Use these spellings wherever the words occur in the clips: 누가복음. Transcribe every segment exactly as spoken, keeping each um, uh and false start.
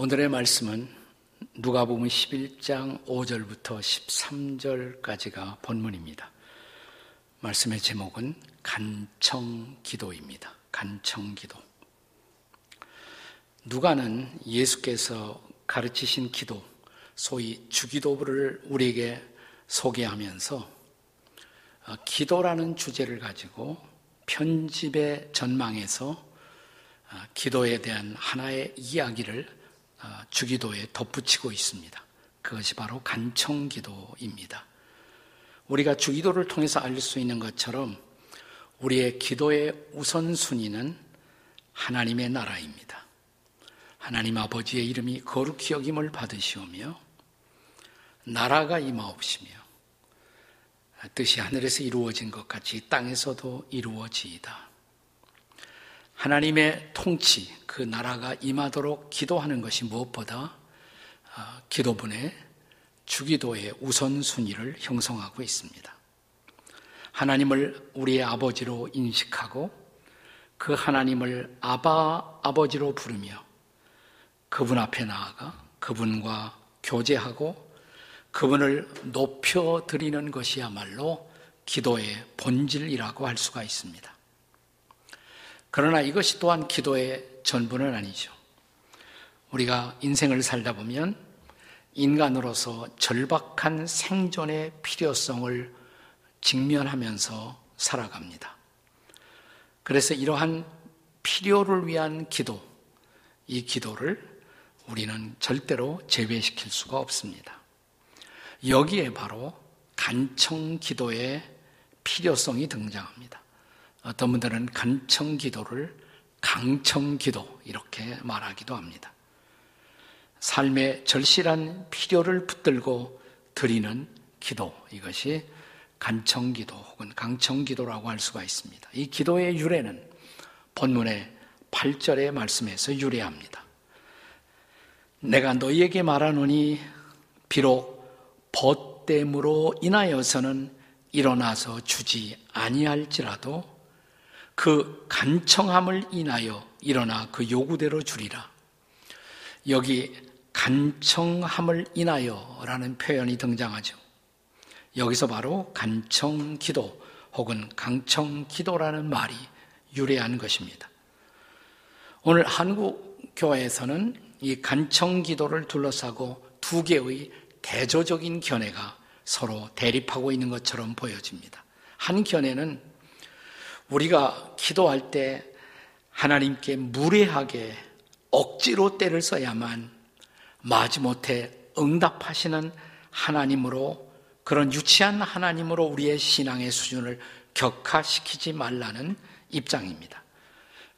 오늘의 말씀은 누가복음 십일 장 오 절부터 십삼 절까지가 본문입니다. 말씀의 제목은 간청기도입니다. 간청기도. 누가는 예수께서 가르치신 기도, 소위 주기도를 우리에게 소개하면서 기도라는 주제를 가지고 편집의 전망에서 기도에 대한 하나의 이야기를 주기도에 덧붙이고 있습니다. 그것이 바로 간청기도입니다. 우리가 주기도를 통해서 알 수 있는 것처럼 우리의 기도의 우선순위는 하나님의 나라입니다. 하나님 아버지의 이름이 거룩히 여김을 받으시오며 나라가 임하옵시며 뜻이 하늘에서 이루어진 것 같이 땅에서도 이루어지이다. 하나님의 통치, 그 나라가 임하도록 기도하는 것이 무엇보다 기도문의 주기도의 우선순위를 형성하고 있습니다. 하나님을 우리의 아버지로 인식하고 그 하나님을 아바, 아버지로 부르며 그분 앞에 나아가 그분과 교제하고 그분을 높여드리는 것이야말로 기도의 본질이라고 할 수가 있습니다. 그러나 이것이 또한 기도의 전부는 아니죠. 우리가 인생을 살다 보면 인간으로서 절박한 생존의 필요성을 직면하면서 살아갑니다. 그래서 이러한 필요를 위한 기도, 이 기도를 우리는 절대로 제외시킬 수가 없습니다. 여기에 바로 간청기도의 필요성이 등장합니다. 어떤 분들은 간청기도를 강청기도 이렇게 말하기도 합니다. 삶의 절실한 필요를 붙들고 드리는 기도, 이것이 간청기도 혹은 강청기도라고 할 수가 있습니다. 이 기도의 유래는 본문의 팔 절의 말씀에서 유래합니다. 내가 너희에게 말하노니 비록 벗됨으로 인하여서는 일어나서 주지 아니할지라도 그 간청함을 인하여 일어나 그 요구대로 주리라. 여기 간청함을 인하여라는 표현이 등장하죠. 여기서 바로 간청기도 혹은 강청기도라는 말이 유래한 것입니다. 오늘 한국 교회에서는 이 간청기도를 둘러싸고 두 개의 대조적인 견해가 서로 대립하고 있는 것처럼 보여집니다. 한 견해는 우리가 기도할 때 하나님께 무례하게 억지로 때를 써야만 마지못해 응답하시는 하나님으로, 그런 유치한 하나님으로 우리의 신앙의 수준을 격하시키지 말라는 입장입니다.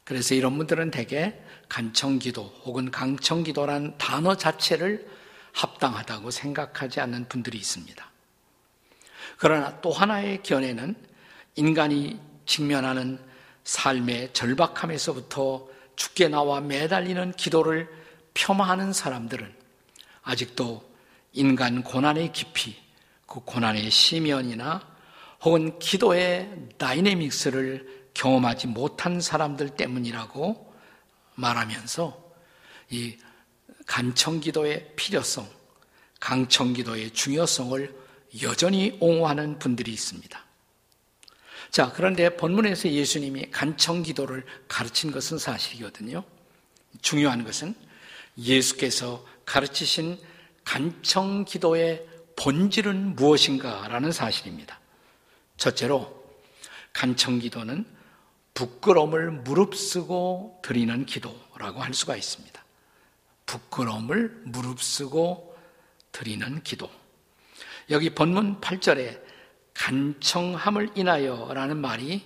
그래서 이런 분들은 대개 간청기도 혹은 강청기도란 단어 자체를 합당하다고 생각하지 않는 분들이 있습니다. 그러나 또 하나의 견해는 인간이 직면하는 삶의 절박함에서부터 죽게 나와 매달리는 기도를 폄하하는 사람들은 아직도 인간 고난의 깊이, 그 고난의 심연이나 혹은 기도의 다이내믹스를 경험하지 못한 사람들 때문이라고 말하면서 이 간청기도의 필요성, 강청기도의 중요성을 여전히 옹호하는 분들이 있습니다. 자, 그런데 본문에서 예수님이 간청기도를 가르친 것은 사실이거든요. 중요한 것은 예수께서 가르치신 간청기도의 본질은 무엇인가라는 사실입니다. 첫째로, 간청기도는 부끄러움을 무릅쓰고 드리는 기도라고 할 수가 있습니다. 부끄러움을 무릅쓰고 드리는 기도. 여기 본문 팔 절에 간청함을 인하여라는 말이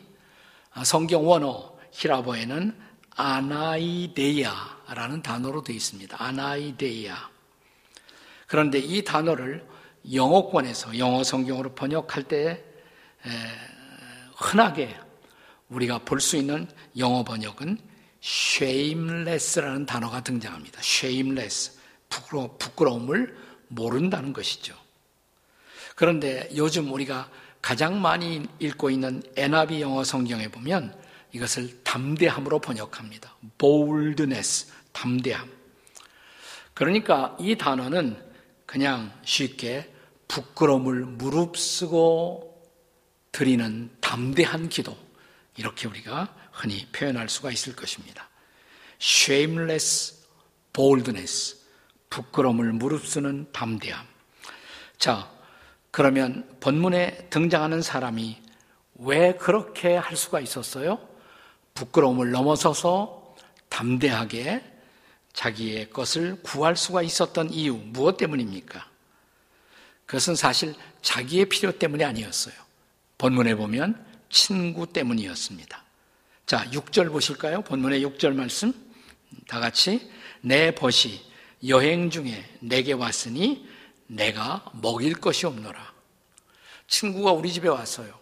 성경 원어 히라보에는 아나이데이아라는 단어로 되어 있습니다. 아나이데이아. 그런데 이 단어를 영어권에서 영어 성경으로 번역할 때 흔하게 우리가 볼 수 있는 영어 번역은 shameless라는 단어가 등장합니다. shameless, 부끄러, 부끄러움을 모른다는 것이죠. 그런데 요즘 우리가 가장 많이 읽고 있는 엔아이브이 영어 성경에 보면 이것을 담대함으로 번역합니다. boldness, 담대함. 그러니까 이 단어는 그냥 쉽게 부끄러움을 무릅쓰고 드리는 담대한 기도, 이렇게 우리가 흔히 표현할 수가 있을 것입니다. shameless boldness, 부끄러움을 무릅쓰는 담대함. 자, 그러면 본문에 등장하는 사람이 왜 그렇게 할 수가 있었어요? 부끄러움을 넘어서서 담대하게 자기의 것을 구할 수가 있었던 이유, 무엇 때문입니까? 그것은 사실 자기의 필요 때문이 아니었어요. 본문에 보면 친구 때문이었습니다. 자, 육 절 보실까요? 본문의 육 절 말씀 다 같이, 내 벗이 여행 중에 내게 왔으니 내가 먹일 것이 없노라. 친구가 우리 집에 왔어요.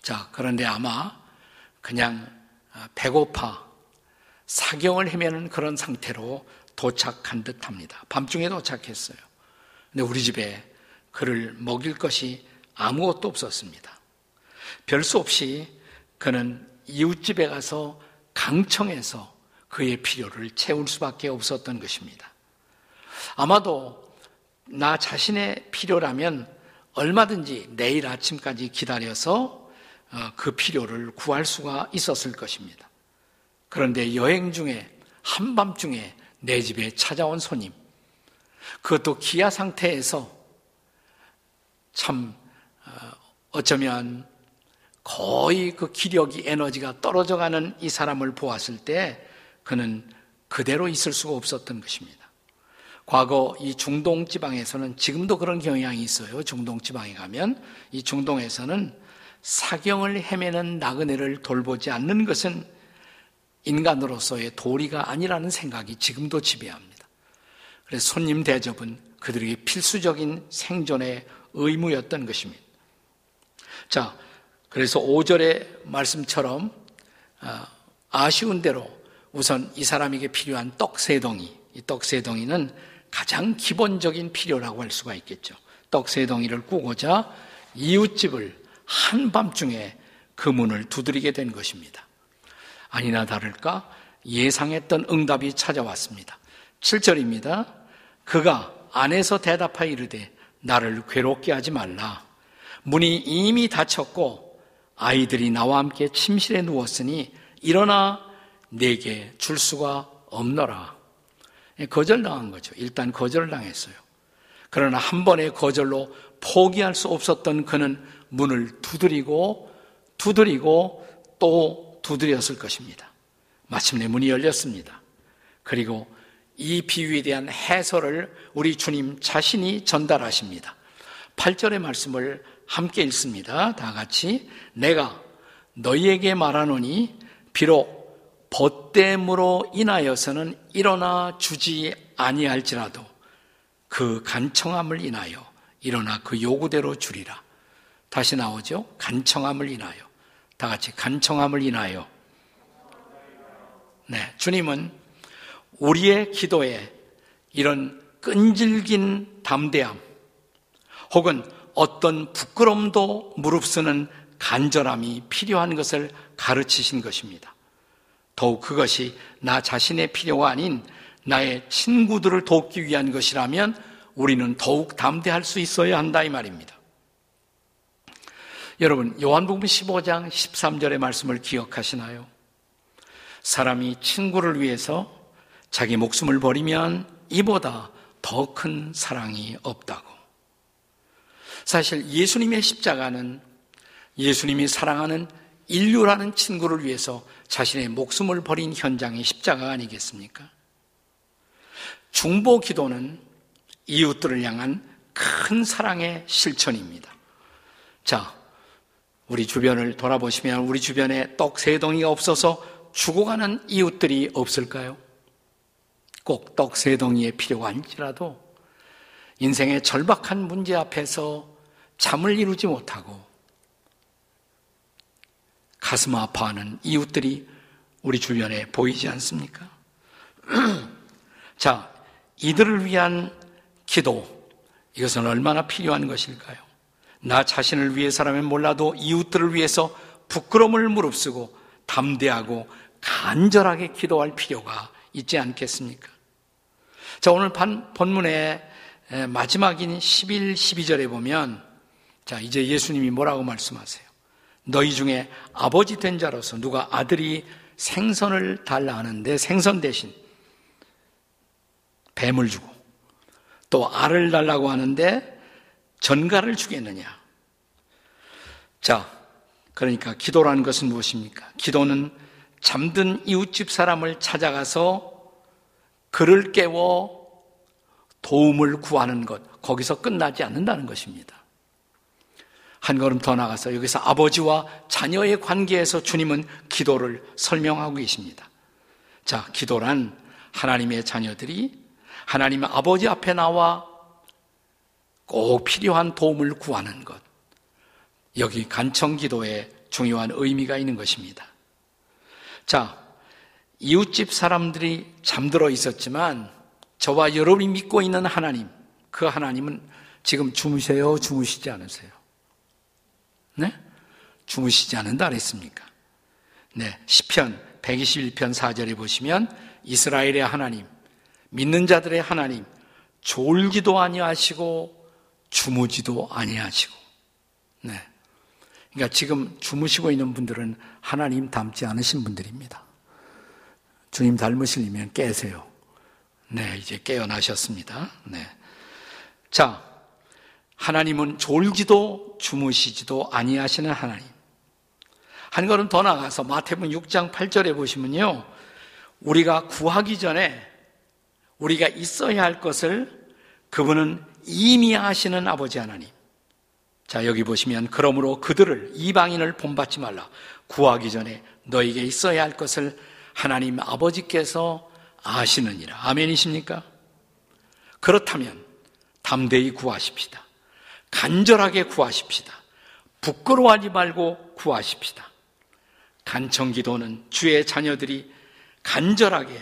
자, 그런데 아마 그냥 배고파 사경을 헤매는 그런 상태로 도착한 듯합니다. 밤중에 도착했어요. 근데 우리 집에 그를 먹일 것이 아무것도 없었습니다. 별수 없이 그는 이웃집에 가서 강청해서 그의 필요를 채울 수밖에 없었던 것입니다. 아마도 나 자신의 필요라면 얼마든지 내일 아침까지 기다려서 그 필요를 구할 수가 있었을 것입니다. 그런데 여행 중에 한밤중에 내 집에 찾아온 손님, 그것도 기아 상태에서 참 어쩌면 거의 그 기력이, 에너지가 떨어져가는 이 사람을 보았을 때 그는 그대로 있을 수가 없었던 것입니다. 과거 이 중동 지방에서는, 지금도 그런 경향이 있어요. 중동 지방에 가면, 이 중동에서는 사경을 헤매는 나그네를 돌보지 않는 것은 인간으로서의 도리가 아니라는 생각이 지금도 지배합니다. 그래서 손님 대접은 그들에게 필수적인 생존의 의무였던 것입니다. 자, 그래서 오 절의 말씀처럼 아쉬운 대로 우선 이 사람에게 필요한 떡 세 덩이, 이 떡 세 덩이는 가장 기본적인 필요라고 할 수가 있겠죠. 떡 세 덩이를 꾸고자 이웃집을 한밤중에 그 문을 두드리게 된 것입니다. 아니나 다를까 예상했던 응답이 찾아왔습니다. 칠 절입니다. 그가 안에서 대답하여 이르되 나를 괴롭게 하지 말라. 문이 이미 닫혔고 아이들이 나와 함께 침실에 누웠으니 일어나 내게 줄 수가 없노라. 거절당한 거죠. 일단 거절당했어요. 그러나 한 번의 거절로 포기할 수 없었던 그는 문을 두드리고 두드리고 또 두드렸을 것입니다. 마침내 문이 열렸습니다. 그리고 이 비유에 대한 해설을 우리 주님 자신이 전달하십니다. 팔 절의 말씀을 함께 읽습니다. 다 같이, 내가 너희에게 말하노니 비록 벗됨으로 인하여서는 일어나 주지 아니할지라도 그 간청함을 인하여 일어나 그 요구대로 주리라. 다시 나오죠. 간청함을 인하여. 다 같이, 간청함을 인하여. 네, 주님은 우리의 기도에 이런 끈질긴 담대함, 혹은 어떤 부끄럼도 무릅쓰는 간절함이 필요한 것을 가르치신 것입니다. 더욱 그것이 나 자신의 필요가 아닌 나의 친구들을 돕기 위한 것이라면 우리는 더욱 담대할 수 있어야 한다, 이 말입니다. 여러분, 요한복음 십오 장 십삼 절의 말씀을 기억하시나요? 사람이 친구를 위해서 자기 목숨을 버리면 이보다 더 큰 사랑이 없다고. 사실 예수님의 십자가는 예수님이 사랑하는 인류라는 친구를 위해서 자신의 목숨을 버린 현장의 십자가 아니겠습니까? 중보 기도는 이웃들을 향한 큰 사랑의 실천입니다. 자, 우리 주변을 돌아보시면 우리 주변에 떡 세 덩이가 없어서 죽어가는 이웃들이 없을까요? 꼭 떡 세 덩이의 필요가 아닐지라도 인생의 절박한 문제 앞에서 잠을 이루지 못하고 가슴 아파하는 이웃들이 우리 주변에 보이지 않습니까? 자, 이들을 위한 기도, 이것은 얼마나 필요한 것일까요? 나 자신을 위해서라면 몰라도 이웃들을 위해서 부끄러움을 무릅쓰고 담대하고 간절하게 기도할 필요가 있지 않겠습니까? 자, 오늘 본문의 마지막인 십일, 십이절에 보면, 자, 이제 예수님이 뭐라고 말씀하세요? 너희 중에 아버지 된 자로서 누가 아들이 생선을 달라 하는데 생선 대신 뱀을 주고 또 알을 달라고 하는데 전갈을 주겠느냐? 자, 그러니까 기도라는 것은 무엇입니까? 기도는 잠든 이웃집 사람을 찾아가서 그를 깨워 도움을 구하는 것, 거기서 끝나지 않는다는 것입니다. 한 걸음 더 나가서 여기서 아버지와 자녀의 관계에서 주님은 기도를 설명하고 계십니다. 자, 기도란 하나님의 자녀들이 하나님의 아버지 앞에 나와 꼭 필요한 도움을 구하는 것. 여기 간청기도에 중요한 의미가 있는 것입니다. 자, 이웃집 사람들이 잠들어 있었지만 저와 여러분이 믿고 있는 하나님, 그 하나님은 지금 주무세요? 주무시지 않으세요? 네? 주무시지 않는다 그랬습니까? 네, 시편 백이십일편 사절에 보시면 이스라엘의 하나님, 믿는 자들의 하나님, 졸기도 아니하시고 주무지도 아니하시고. 네, 그러니까 지금 주무시고 있는 분들은 하나님 닮지 않으신 분들입니다. 주님 닮으시려면 깨세요. 네, 이제 깨어나셨습니다. 네, 자, 하나님은 졸지도 주무시지도 아니하시는 하나님. 한 걸음 더 나가서 마태복음 육장 팔절에 보시면요, 우리가 구하기 전에 우리가 있어야 할 것을 그분은 이미 아시는 아버지 하나님. 자, 여기 보시면 그러므로 그들을, 이방인을 본받지 말라. 구하기 전에 너에게 있어야 할 것을 하나님 아버지께서 아시느니라. 아멘이십니까? 그렇다면 담대히 구하십시다. 간절하게 구하십시다. 부끄러워하지 말고 구하십시다. 간청기도는 주의 자녀들이 간절하게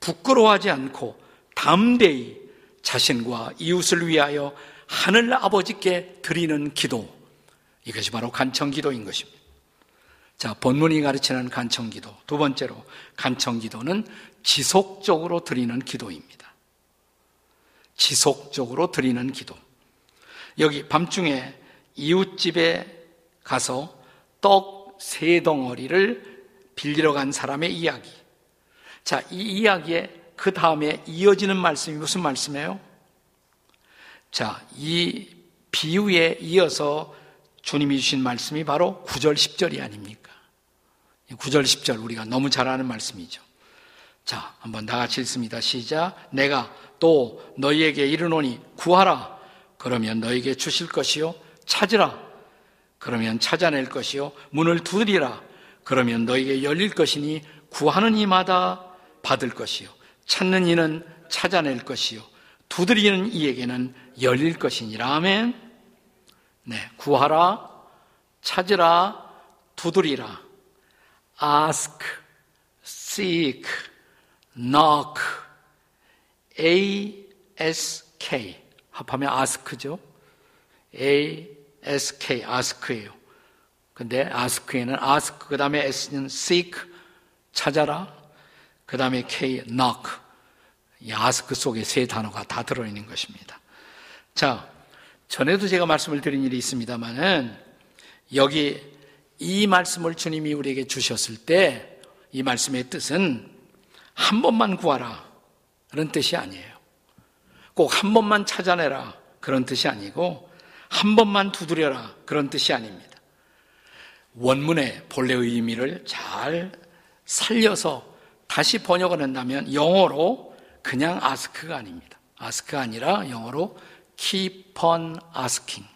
부끄러워하지 않고 담대히 자신과 이웃을 위하여 하늘 아버지께 드리는 기도, 이것이 바로 간청기도인 것입니다. 자, 본문이 가르치는 간청기도. 두 번째로, 간청기도는 지속적으로 드리는 기도입니다. 지속적으로 드리는 기도. 여기 밤중에 이웃집에 가서 떡 세 덩어리를 빌리러 간 사람의 이야기. 자, 이 이야기에 그 다음에 이어지는 말씀이 무슨 말씀이에요? 자, 이 비유에 이어서 주님이 주신 말씀이 바로 구절, 십절이 아닙니까? 구절, 십절, 우리가 너무 잘 아는 말씀이죠. 자, 한번 다 같이 읽습니다. 시작. 내가 또 너희에게 이르노니 구하라. 그러면 너희에게 주실 것이요. 찾으라. 그러면 찾아낼 것이요. 문을 두드리라. 그러면 너희에게 열릴 것이니 구하는 이마다 받을 것이요. 찾는 이는 찾아낼 것이요. 두드리는 이에게는 열릴 것이니라. 아멘. 네, 구하라, 찾으라, 두드리라. ask, seek, knock, 에이 에스 케이. 합하면 ask죠. 에이 에스 케이, ask예요. 근데 ask에는 ask, 그 다음에 s는 seek, 찾아라, 그 다음에 k, knock. 이 ask 속에 세 단어가 다 들어있는 것입니다. 자, 전에도 제가 말씀을 드린 일이 있습니다만은, 여기 이 말씀을 주님이 우리에게 주셨을 때 이 말씀의 뜻은 한 번만 구하라 그런 뜻이 아니에요. 꼭 한 번만 찾아내라 그런 뜻이 아니고 한 번만 두드려라 그런 뜻이 아닙니다. 원문의 본래의 의미를 잘 살려서 다시 번역을 한다면 영어로 그냥 ask가 아닙니다. ask가 아니라 영어로 keep on asking,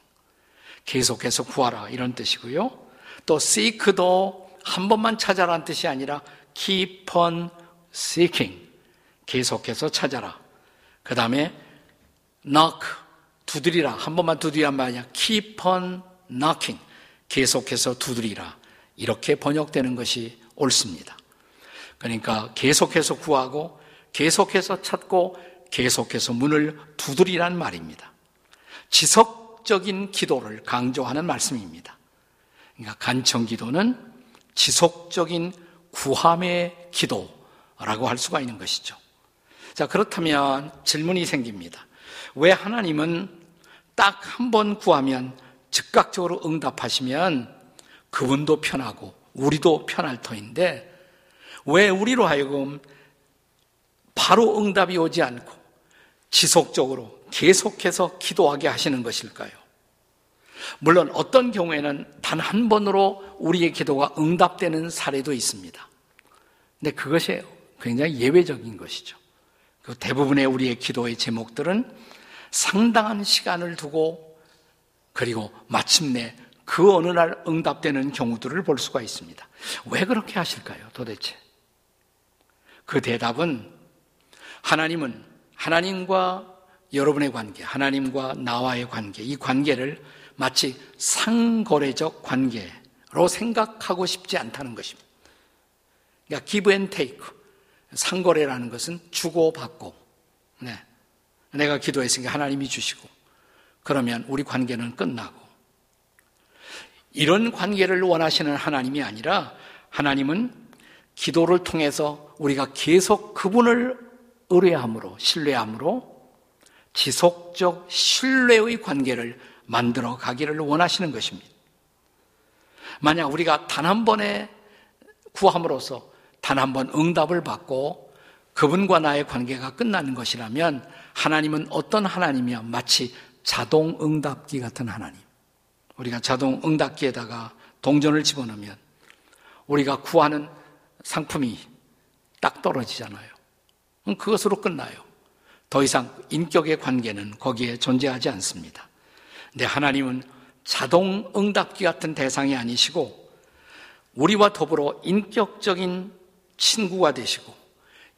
계속해서 구하라 이런 뜻이고요. 또 seek도 한 번만 찾아라는 뜻이 아니라 keep on seeking, 계속해서 찾아라. 그 다음에 knock, 두드리라. 한 번만 두드리란 말이 아니라 keep on knocking, 계속해서 두드리라. 이렇게 번역되는 것이 옳습니다. 그러니까 계속해서 구하고 계속해서 찾고 계속해서 문을 두드리란 말입니다. 지속적인 기도를 강조하는 말씀입니다. 그러니까 간청기도는 지속적인 구함의 기도라고 할 수가 있는 것이죠. 자, 그렇다면 질문이 생깁니다. 왜 하나님은 딱 한 번 구하면 즉각적으로 응답하시면 그분도 편하고 우리도 편할 터인데 왜 우리로 하여금 바로 응답이 오지 않고 지속적으로 계속해서 기도하게 하시는 것일까요? 물론 어떤 경우에는 단 한 번으로 우리의 기도가 응답되는 사례도 있습니다. 근데 그것이 굉장히 예외적인 것이죠. 그 대부분의 우리의 기도의 제목들은 상당한 시간을 두고 그리고 마침내 그 어느 날 응답되는 경우들을 볼 수가 있습니다. 왜 그렇게 하실까요, 도대체? 그 대답은 하나님은 하나님과 여러분의 관계, 하나님과 나와의 관계, 이 관계를 마치 상거래적 관계로 생각하고 싶지 않다는 것입니다. 그러니까 give and take, 상거래라는 것은 주고받고, 네. 내가 기도했으니까 하나님이 주시고 그러면 우리 관계는 끝나고, 이런 관계를 원하시는 하나님이 아니라 하나님은 기도를 통해서 우리가 계속 그분을 의뢰함으로, 신뢰함으로 지속적 신뢰의 관계를 만들어 가기를 원하시는 것입니다. 만약 우리가 단 한 번의 구함으로써 단 한 번 응답을 받고 그분과 나의 관계가 끝나는 것이라면 하나님은 어떤 하나님이야? 마치 자동 응답기 같은 하나님. 우리가 자동 응답기에다가 동전을 집어넣으면 우리가 구하는 상품이 딱 떨어지잖아요. 그것으로 끝나요. 더 이상 인격의 관계는 거기에 존재하지 않습니다. 근데 하나님은 자동 응답기 같은 대상이 아니시고 우리와 더불어 인격적인 친구가 되시고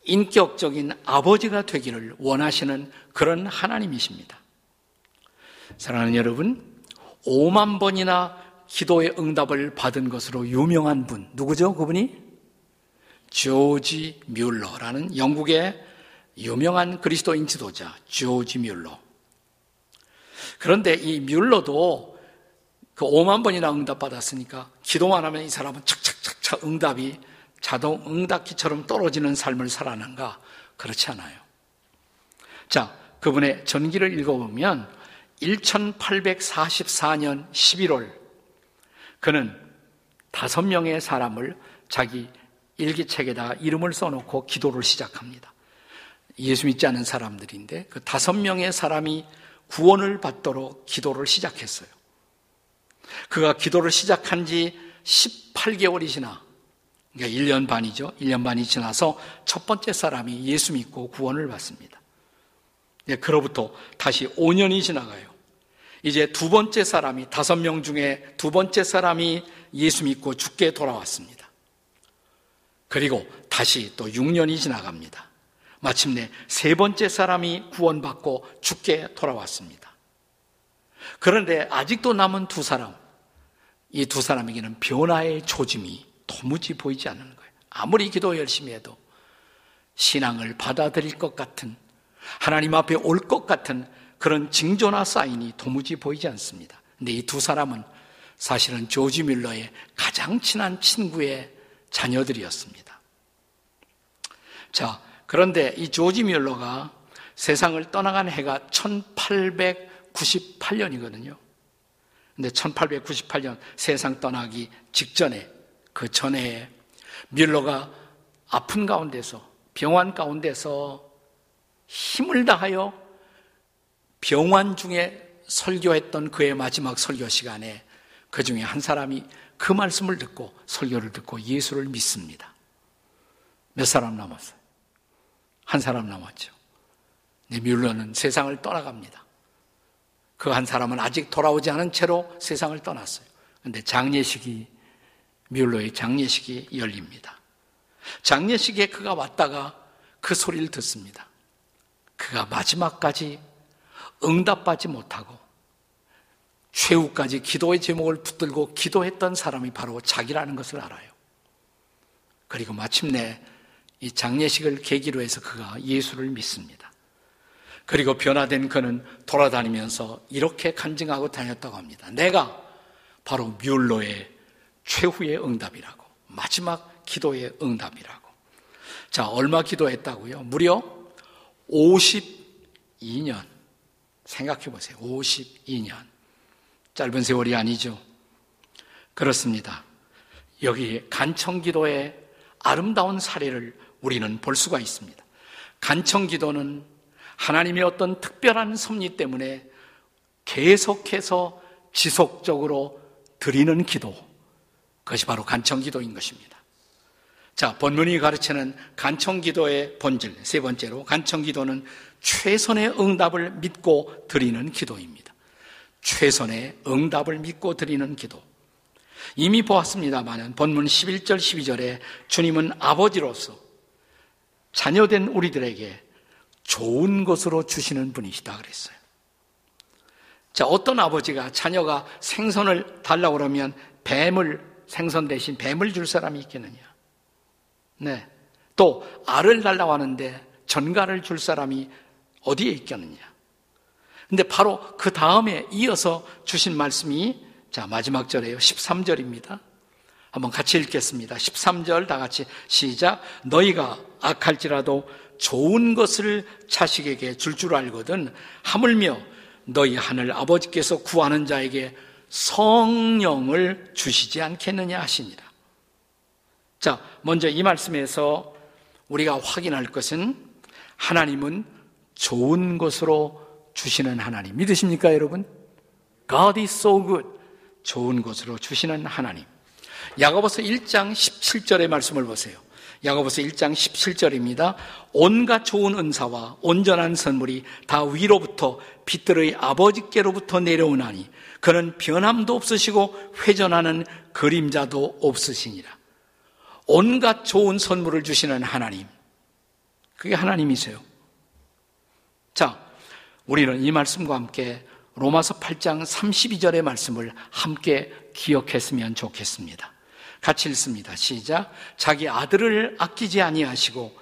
인격적인 아버지가 되기를 원하시는 그런 하나님이십니다. 사랑하는 여러분, 오만 번이나 기도의 응답을 받은 것으로 유명한 분, 누구죠? 그분이? 조지 뮬러라는 영국의 유명한 그리스도인 지도자, 조지 뮬러. 그런데 이 뮬러도 그 오만 번이나 응답받았으니까 기도만 하면 이 사람은 착착착착 응답이 자동 응답기처럼 떨어지는 삶을 살아난가? 그렇지 않아요. 자, 그분의 전기를 읽어보면 천팔백사십사년 십일월 그는 다섯 명의 사람을 자기 일기책에다가 이름을 써놓고 기도를 시작합니다. 예수 믿지 않은 사람들인데 그 다섯 명의 사람이 구원을 받도록 기도를 시작했어요. 그가 기도를 시작한 지 십팔 개월이 지나, 그러니까 일 년 반이죠. 일 년 반이 지나서 첫 번째 사람이 예수 믿고 구원을 받습니다. 그로부터 다시 오 년이 지나가요. 이제 두 번째 사람이, 다섯 명 중에 두 번째 사람이 예수 믿고 죽게 돌아왔습니다. 그리고 다시 또 육 년이 지나갑니다. 마침내 세 번째 사람이 구원받고 죽게 돌아왔습니다. 그런데 아직도 남은 두 사람, 이 두 사람에게는 변화의 조짐이 도무지 보이지 않는 거예요. 아무리 기도 열심히 해도 신앙을 받아들일 것 같은, 하나님 앞에 올 것 같은 그런 징조나 사인이 도무지 보이지 않습니다. 근데 이 두 사람은 사실은 조지 뮬러의 가장 친한 친구의 자녀들이었습니다. 자, 그런데 이 조지 뮬러가 세상을 떠나간 해가 천팔백구십팔년이거든요. 근데 천팔백구십팔년 세상 떠나기 직전에, 그 전에 뮬러가 아픈 가운데서, 병환 가운데서 힘을 다하여 병환 중에 설교했던 그의 마지막 설교 시간에 그 중에 한 사람이 그 말씀을 듣고, 설교를 듣고 예수를 믿습니다. 몇 사람 남았어요? 한 사람 남았죠. 근데 뮬러는 세상을 떠나갑니다. 그 한 사람은 아직 돌아오지 않은 채로 세상을 떠났어요. 그런데 장례식이, 뮬러의 장례식이 열립니다. 장례식에 그가 왔다가 그 소리를 듣습니다. 그가 마지막까지 응답받지 못하고 최후까지 기도의 제목을 붙들고 기도했던 사람이 바로 자기라는 것을 알아요. 그리고 마침내 이 장례식을 계기로 해서 그가 예수를 믿습니다. 그리고 변화된 그는 돌아다니면서 이렇게 간증하고 다녔다고 합니다. 내가 바로 뮬러의 최후의 응답이라고, 마지막 기도의 응답이라고. 자, 얼마 기도했다고요? 무려 오십이 년. 생각해 보세요. 오십이 년. 짧은 세월이 아니죠. 그렇습니다. 여기 간청기도의 아름다운 사례를 우리는 볼 수가 있습니다. 간청기도는 하나님의 어떤 특별한 섭리 때문에 계속해서 지속적으로 드리는 기도, 그것이 바로 간청기도인 것입니다. 자, 본문이 가르치는 간청기도의 본질, 세 번째로 간청기도는 최선의 응답을 믿고 드리는 기도입니다. 최선의 응답을 믿고 드리는 기도. 이미 보았습니다만 본문 십일 절 십이 절에 주님은 아버지로서 자녀된 우리들에게 좋은 것으로 주시는 분이시다 그랬어요. 자, 어떤 아버지가 자녀가 생선을 달라고 그러면 뱀을, 생선 대신 뱀을 줄 사람이 있겠느냐. 네. 또 알을 달라고 하는데 전갈을 줄 사람이 어디에 있겠느냐. 근데 바로 그 다음에 이어서 주신 말씀이, 자, 마지막 절이에요. 십삼 절입니다. 한번 같이 읽겠습니다. 십삼 절 다 같이 시작. 너희가 악할지라도 좋은 것을 자식에게 줄 줄 알거든 하물며 너희 하늘 아버지께서 구하는 자에게 성령을 주시지 않겠느냐 하시니라. 자, 먼저 이 말씀에서 우리가 확인할 것은 하나님은 좋은 것으로 주시는 하나님. 믿으십니까, 여러분? God is so good. 좋은 것으로 주시는 하나님. 야고보서 일 장 십칠 절의 말씀을 보세요. 야고보서 일 장 십칠 절입니다. 온갖 좋은 은사와 온전한 선물이 다 위로부터 빛들의 아버지께로부터 내려오나니 그는 변함도 없으시고 회전하는 그림자도 없으시니라. 온갖 좋은 선물을 주시는 하나님. 그게 하나님이세요. 자, 우리는 이 말씀과 함께 로마서 팔 장 삼십이 절의 말씀을 함께 기억했으면 좋겠습니다. 같이 읽습니다. 시작. 자기 아들을 아끼지 아니하시고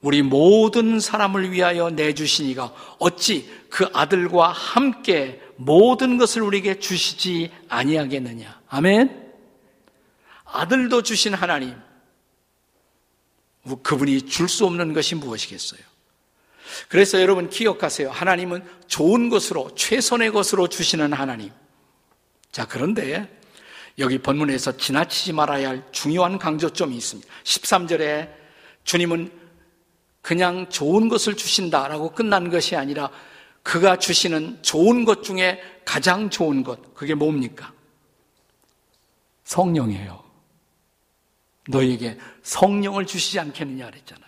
우리 모든 사람을 위하여 내주시니가 어찌 그 아들과 함께 모든 것을 우리에게 주시지 아니하겠느냐. 아멘. 아들도 주신 하나님, 그분이 줄 수 없는 것이 무엇이겠어요? 그래서 여러분 기억하세요. 하나님은 좋은 것으로, 최선의 것으로 주시는 하나님. 자, 그런데 여기 본문에서 지나치지 말아야 할 중요한 강조점이 있습니다. 십삼 절에 주님은 그냥 좋은 것을 주신다라고 끝난 것이 아니라 그가 주시는 좋은 것 중에 가장 좋은 것, 그게 뭡니까? 성령이에요. 너희에게 성령을 주시지 않겠느냐 그랬잖아요.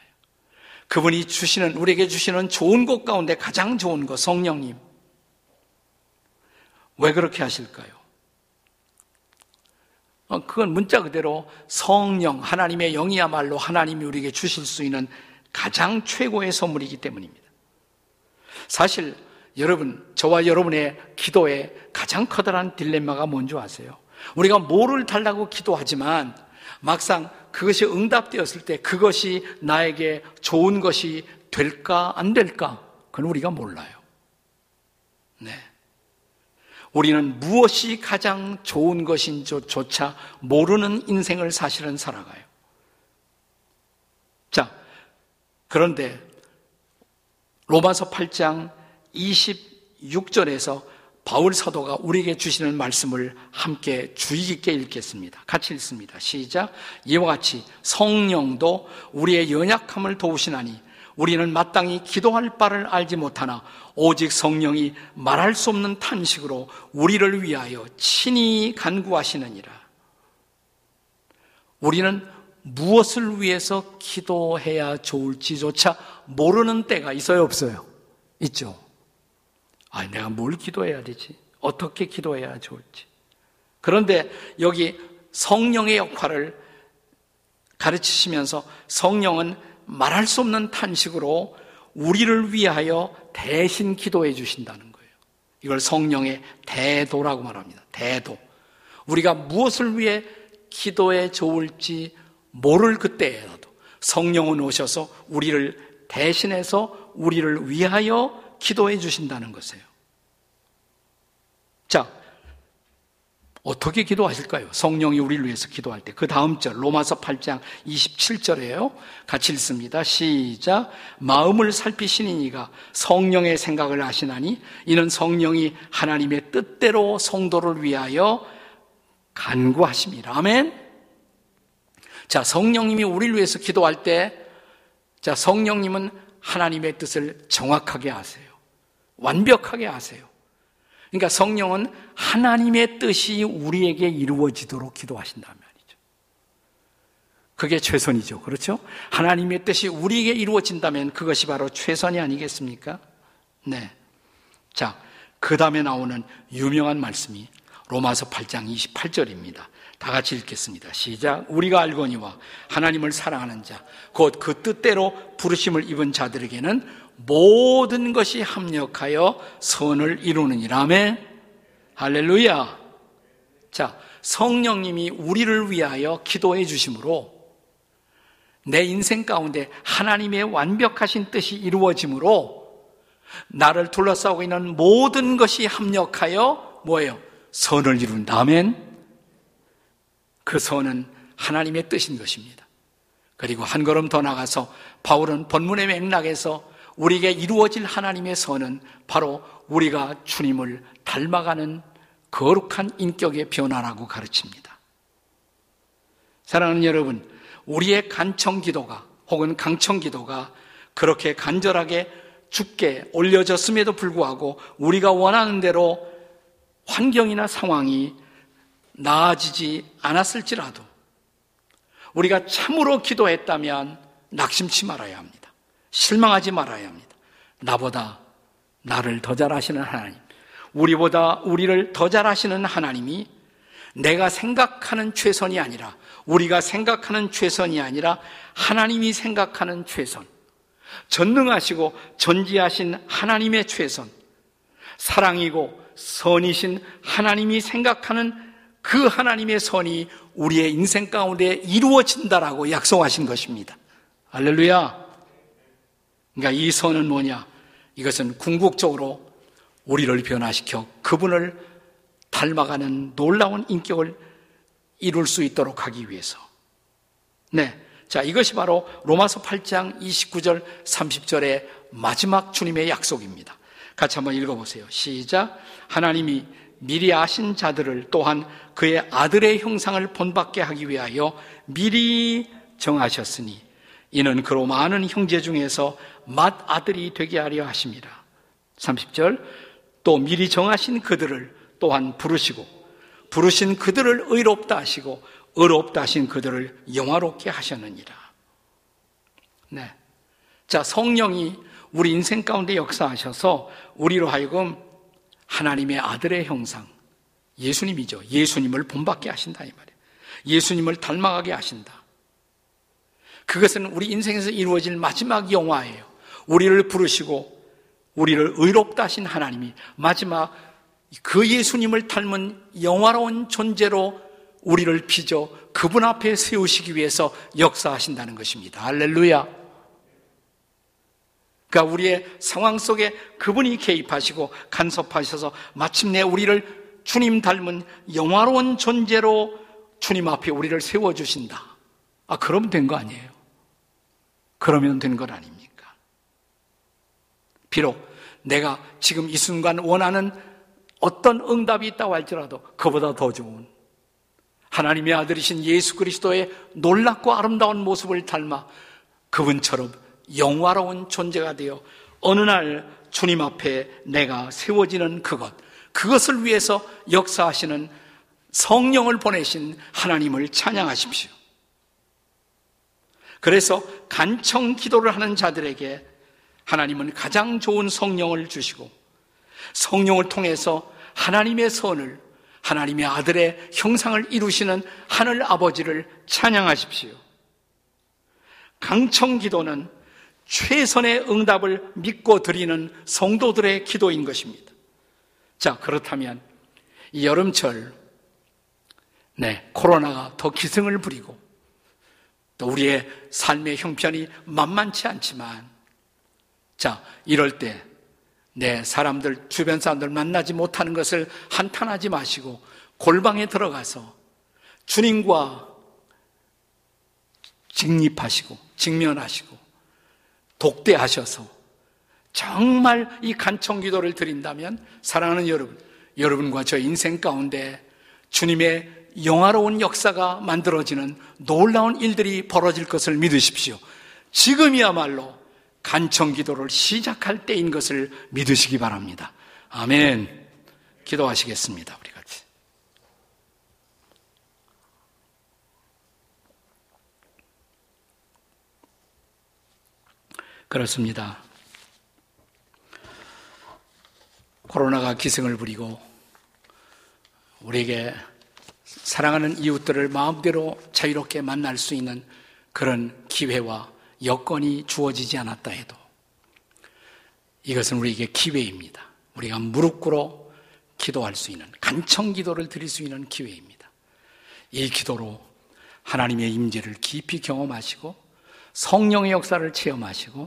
그분이 주시는, 우리에게 주시는 좋은 것 가운데 가장 좋은 것, 성령님. 왜 그렇게 하실까요? 그건 문자 그대로 성령, 하나님의 영이야말로 하나님이 우리에게 주실 수 있는 가장 최고의 선물이기 때문입니다. 사실 여러분, 저와 여러분의 기도의 가장 커다란 딜레마가 뭔지 아세요? 우리가 뭐를 달라고 기도하지만 막상 그것이 응답되었을 때 그것이 나에게 좋은 것이 될까 안 될까, 그건 우리가 몰라요. 네, 우리는 무엇이 가장 좋은 것인지조차 모르는 인생을 사실은 살아가요. 자, 그런데 로마서 팔 장 이십육 절에서 바울 사도가 우리에게 주시는 말씀을 함께 주의 깊게 읽겠습니다. 같이 읽습니다. 시작. 이와 같이 성령도 우리의 연약함을 도우시나니 우리는 마땅히 기도할 바를 알지 못하나 오직 성령이 말할 수 없는 탄식으로 우리를 위하여 친히 간구하시느니라. 우리는 무엇을 위해서 기도해야 좋을지조차 모르는 때가 있어요, 없어요? 있죠. 아, 내가 뭘 기도해야 되지? 어떻게 기도해야 좋을지. 그런데 여기 성령의 역할을 가르치시면서 성령은 말할 수 없는 탄식으로 우리를 위하여 대신 기도해 주신다는 거예요. 이걸 성령의 대도라고 말합니다. 대도. 우리가 무엇을 위해 기도해 좋을지 모를 그때에라도 성령은 오셔서 우리를 대신해서 우리를 위하여 기도해 주신다는 것이에요. 자, 어떻게 기도하실까요? 성령이 우리를 위해서 기도할 때. 그 다음 절 로마서 팔 장 이십칠 절이에요. 같이 읽습니다. 시작. 마음을 살피시는 이가 성령의 생각을 아시나니 이는 성령이 하나님의 뜻대로 성도를 위하여 간구하십니다. 아멘. 자, 성령님이 우리를 위해서 기도할 때, 자, 성령님은 하나님의 뜻을 정확하게 아세요. 완벽하게 아세요. 그러니까 성령은 하나님의 뜻이 우리에게 이루어지도록 기도하신다는 말이죠. 그게 최선이죠. 그렇죠? 하나님의 뜻이 우리에게 이루어진다면 그것이 바로 최선이 아니겠습니까? 네. 자, 그 다음에 나오는 유명한 말씀이 로마서 팔 장 이십팔 절입니다. 다 같이 읽겠습니다. 시작. 우리가 알거니와 하나님을 사랑하는 자, 곧 그 뜻대로 부르심을 입은 자들에게는 모든 것이 합력하여 선을 이루느니라. 아멘. 할렐루야. 자, 성령님이 우리를 위하여 기도해 주심으로 내 인생 가운데 하나님의 완벽하신 뜻이 이루어짐으로 나를 둘러싸고 있는 모든 것이 합력하여 뭐예요? 선을 이룬다. 아멘. 그 선은 하나님의 뜻인 것입니다. 그리고 한 걸음 더 나가서 바울은 본문의 맥락에서 우리에게 이루어질 하나님의 선은 바로 우리가 주님을 닮아가는 거룩한 인격의 변화라고 가르칩니다. 사랑하는 여러분, 우리의 간청기도가 혹은 강청기도가 그렇게 간절하게 주께 올려졌음에도 불구하고 우리가 원하는 대로 환경이나 상황이 나아지지 않았을지라도 우리가 참으로 기도했다면 낙심치 말아야 합니다. 실망하지 말아야 합니다. 나보다 나를 더 잘 아시는 하나님, 우리보다 우리를 더 잘 아시는 하나님이 내가 생각하는 최선이 아니라, 우리가 생각하는 최선이 아니라 하나님이 생각하는 최선, 전능하시고 전지하신 하나님의 최선, 사랑이고 선이신 하나님이 생각하는 그 하나님의 선이 우리의 인생 가운데 이루어진다라고 약속하신 것입니다. 할렐루야. 그러니까 이 선은 뭐냐? 이것은 궁극적으로 우리를 변화시켜 그분을 닮아가는 놀라운 인격을 이룰 수 있도록 하기 위해서. 네. 자, 이것이 바로 로마서 팔 장 이십구 절 삼십 절의 마지막 주님의 약속입니다. 같이 한번 읽어보세요. 시작. 하나님이 미리 아신 자들을 또한 그의 아들의 형상을 본받게 하기 위하여 미리 정하셨으니 이는 그로 많은 형제 중에서 맏아들이 되게 하려 하심이라. 삼십 절. 또 미리 정하신 그들을 또한 부르시고 부르신 그들을 의롭다 하시고 의롭다 하신 그들을 영화롭게 하셨느니라. 네. 자, 성령이 우리 인생 가운데 역사하셔서 우리로 하여금 하나님의 아들의 형상, 예수님이죠. 예수님을 본받게 하신다 이 말이에요. 예수님을 닮아가게 하신다. 그것은 우리 인생에서 이루어질 마지막 영화예요. 우리를 부르시고 우리를 의롭다 하신 하나님이 마지막 그 예수님을 닮은 영화로운 존재로 우리를 빚어 그분 앞에 세우시기 위해서 역사하신다는 것입니다. 할렐루야. 그러니까 우리의 상황 속에 그분이 개입하시고 간섭하셔서 마침내 우리를 주님 닮은 영화로운 존재로 주님 앞에 우리를 세워주신다. 아, 그러면 된 거 아니에요? 그러면 된 건 아닙니까? 비록 내가 지금 이 순간 원하는 어떤 응답이 있다고 할지라도 그보다 더 좋은 하나님의 아들이신 예수 그리스도의 놀랍고 아름다운 모습을 닮아 그분처럼 영화로운 존재가 되어 어느 날 주님 앞에 내가 세워지는 그것, 그것을 위해서 역사하시는 성령을 보내신 하나님을 찬양하십시오. 그래서 간청 기도를 하는 자들에게 하나님은 가장 좋은 성령을 주시고 성령을 통해서 하나님의 선을, 하나님의 아들의 형상을 이루시는 하늘 아버지를 찬양하십시오. 강청 기도는 최선의 응답을 믿고 드리는 성도들의 기도인 것입니다. 자, 그렇다면 이 여름철, 네, 코로나가 더 기승을 부리고 또 우리의 삶의 형편이 만만치 않지만, 자, 이럴 때 내 사람들, 주변 사람들 만나지 못하는 것을 한탄하지 마시고 골방에 들어가서 주님과 직립하시고 직면하시고 독대하셔서 정말 이 간청 기도를 드린다면, 사랑하는 여러분, 여러분과 저 인생 가운데 주님의 영화로운 역사가 만들어지는 놀라운 일들이 벌어질 것을 믿으십시오. 지금이야말로 간청 기도를 시작할 때인 것을 믿으시기 바랍니다. 아멘. 기도하시겠습니다. 우리 같이. 그렇습니다. 코로나가 기승을 부리고 우리에게 사랑하는 이웃들을 마음대로 자유롭게 만날 수 있는 그런 기회와 여건이 주어지지 않았다 해도 이것은 우리에게 기회입니다. 우리가 무릎 꿇어 기도할 수 있는, 간청 기도를 드릴 수 있는 기회입니다. 이 기도로 하나님의 임재를 깊이 경험하시고 성령의 역사를 체험하시고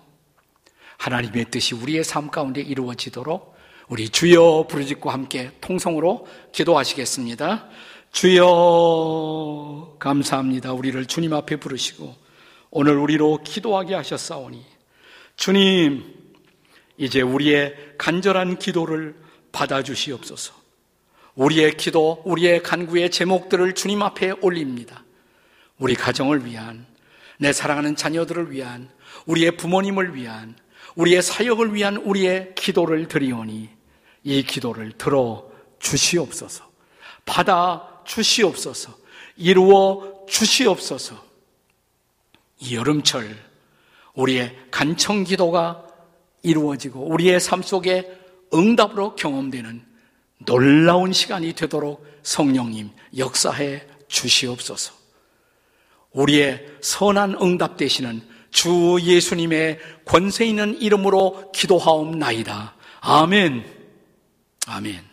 하나님의 뜻이 우리의 삶 가운데 이루어지도록 우리 주여 부르짖고 함께 통성으로 기도하시겠습니다. 주여 감사합니다. 우리를 주님 앞에 부르시고 오늘 우리로 기도하게 하셨사오니 주님, 이제 우리의 간절한 기도를 받아주시옵소서. 우리의 기도, 우리의 간구의 제목들을 주님 앞에 올립니다. 우리 가정을 위한, 내 사랑하는 자녀들을 위한, 우리의 부모님을 위한, 우리의 사역을 위한 우리의 기도를 드리오니 이 기도를 들어주시옵소서. 받아주시옵소서. 이루어 주시옵소서. 이 여름철 우리의 간청 기도가 이루어지고 우리의 삶 속에 응답으로 경험되는 놀라운 시간이 되도록 성령님 역사해 주시옵소서. 우리의 선한 응답 되시는 주 예수님의 권세 있는 이름으로 기도하옵나이다. 아멘. 아멘.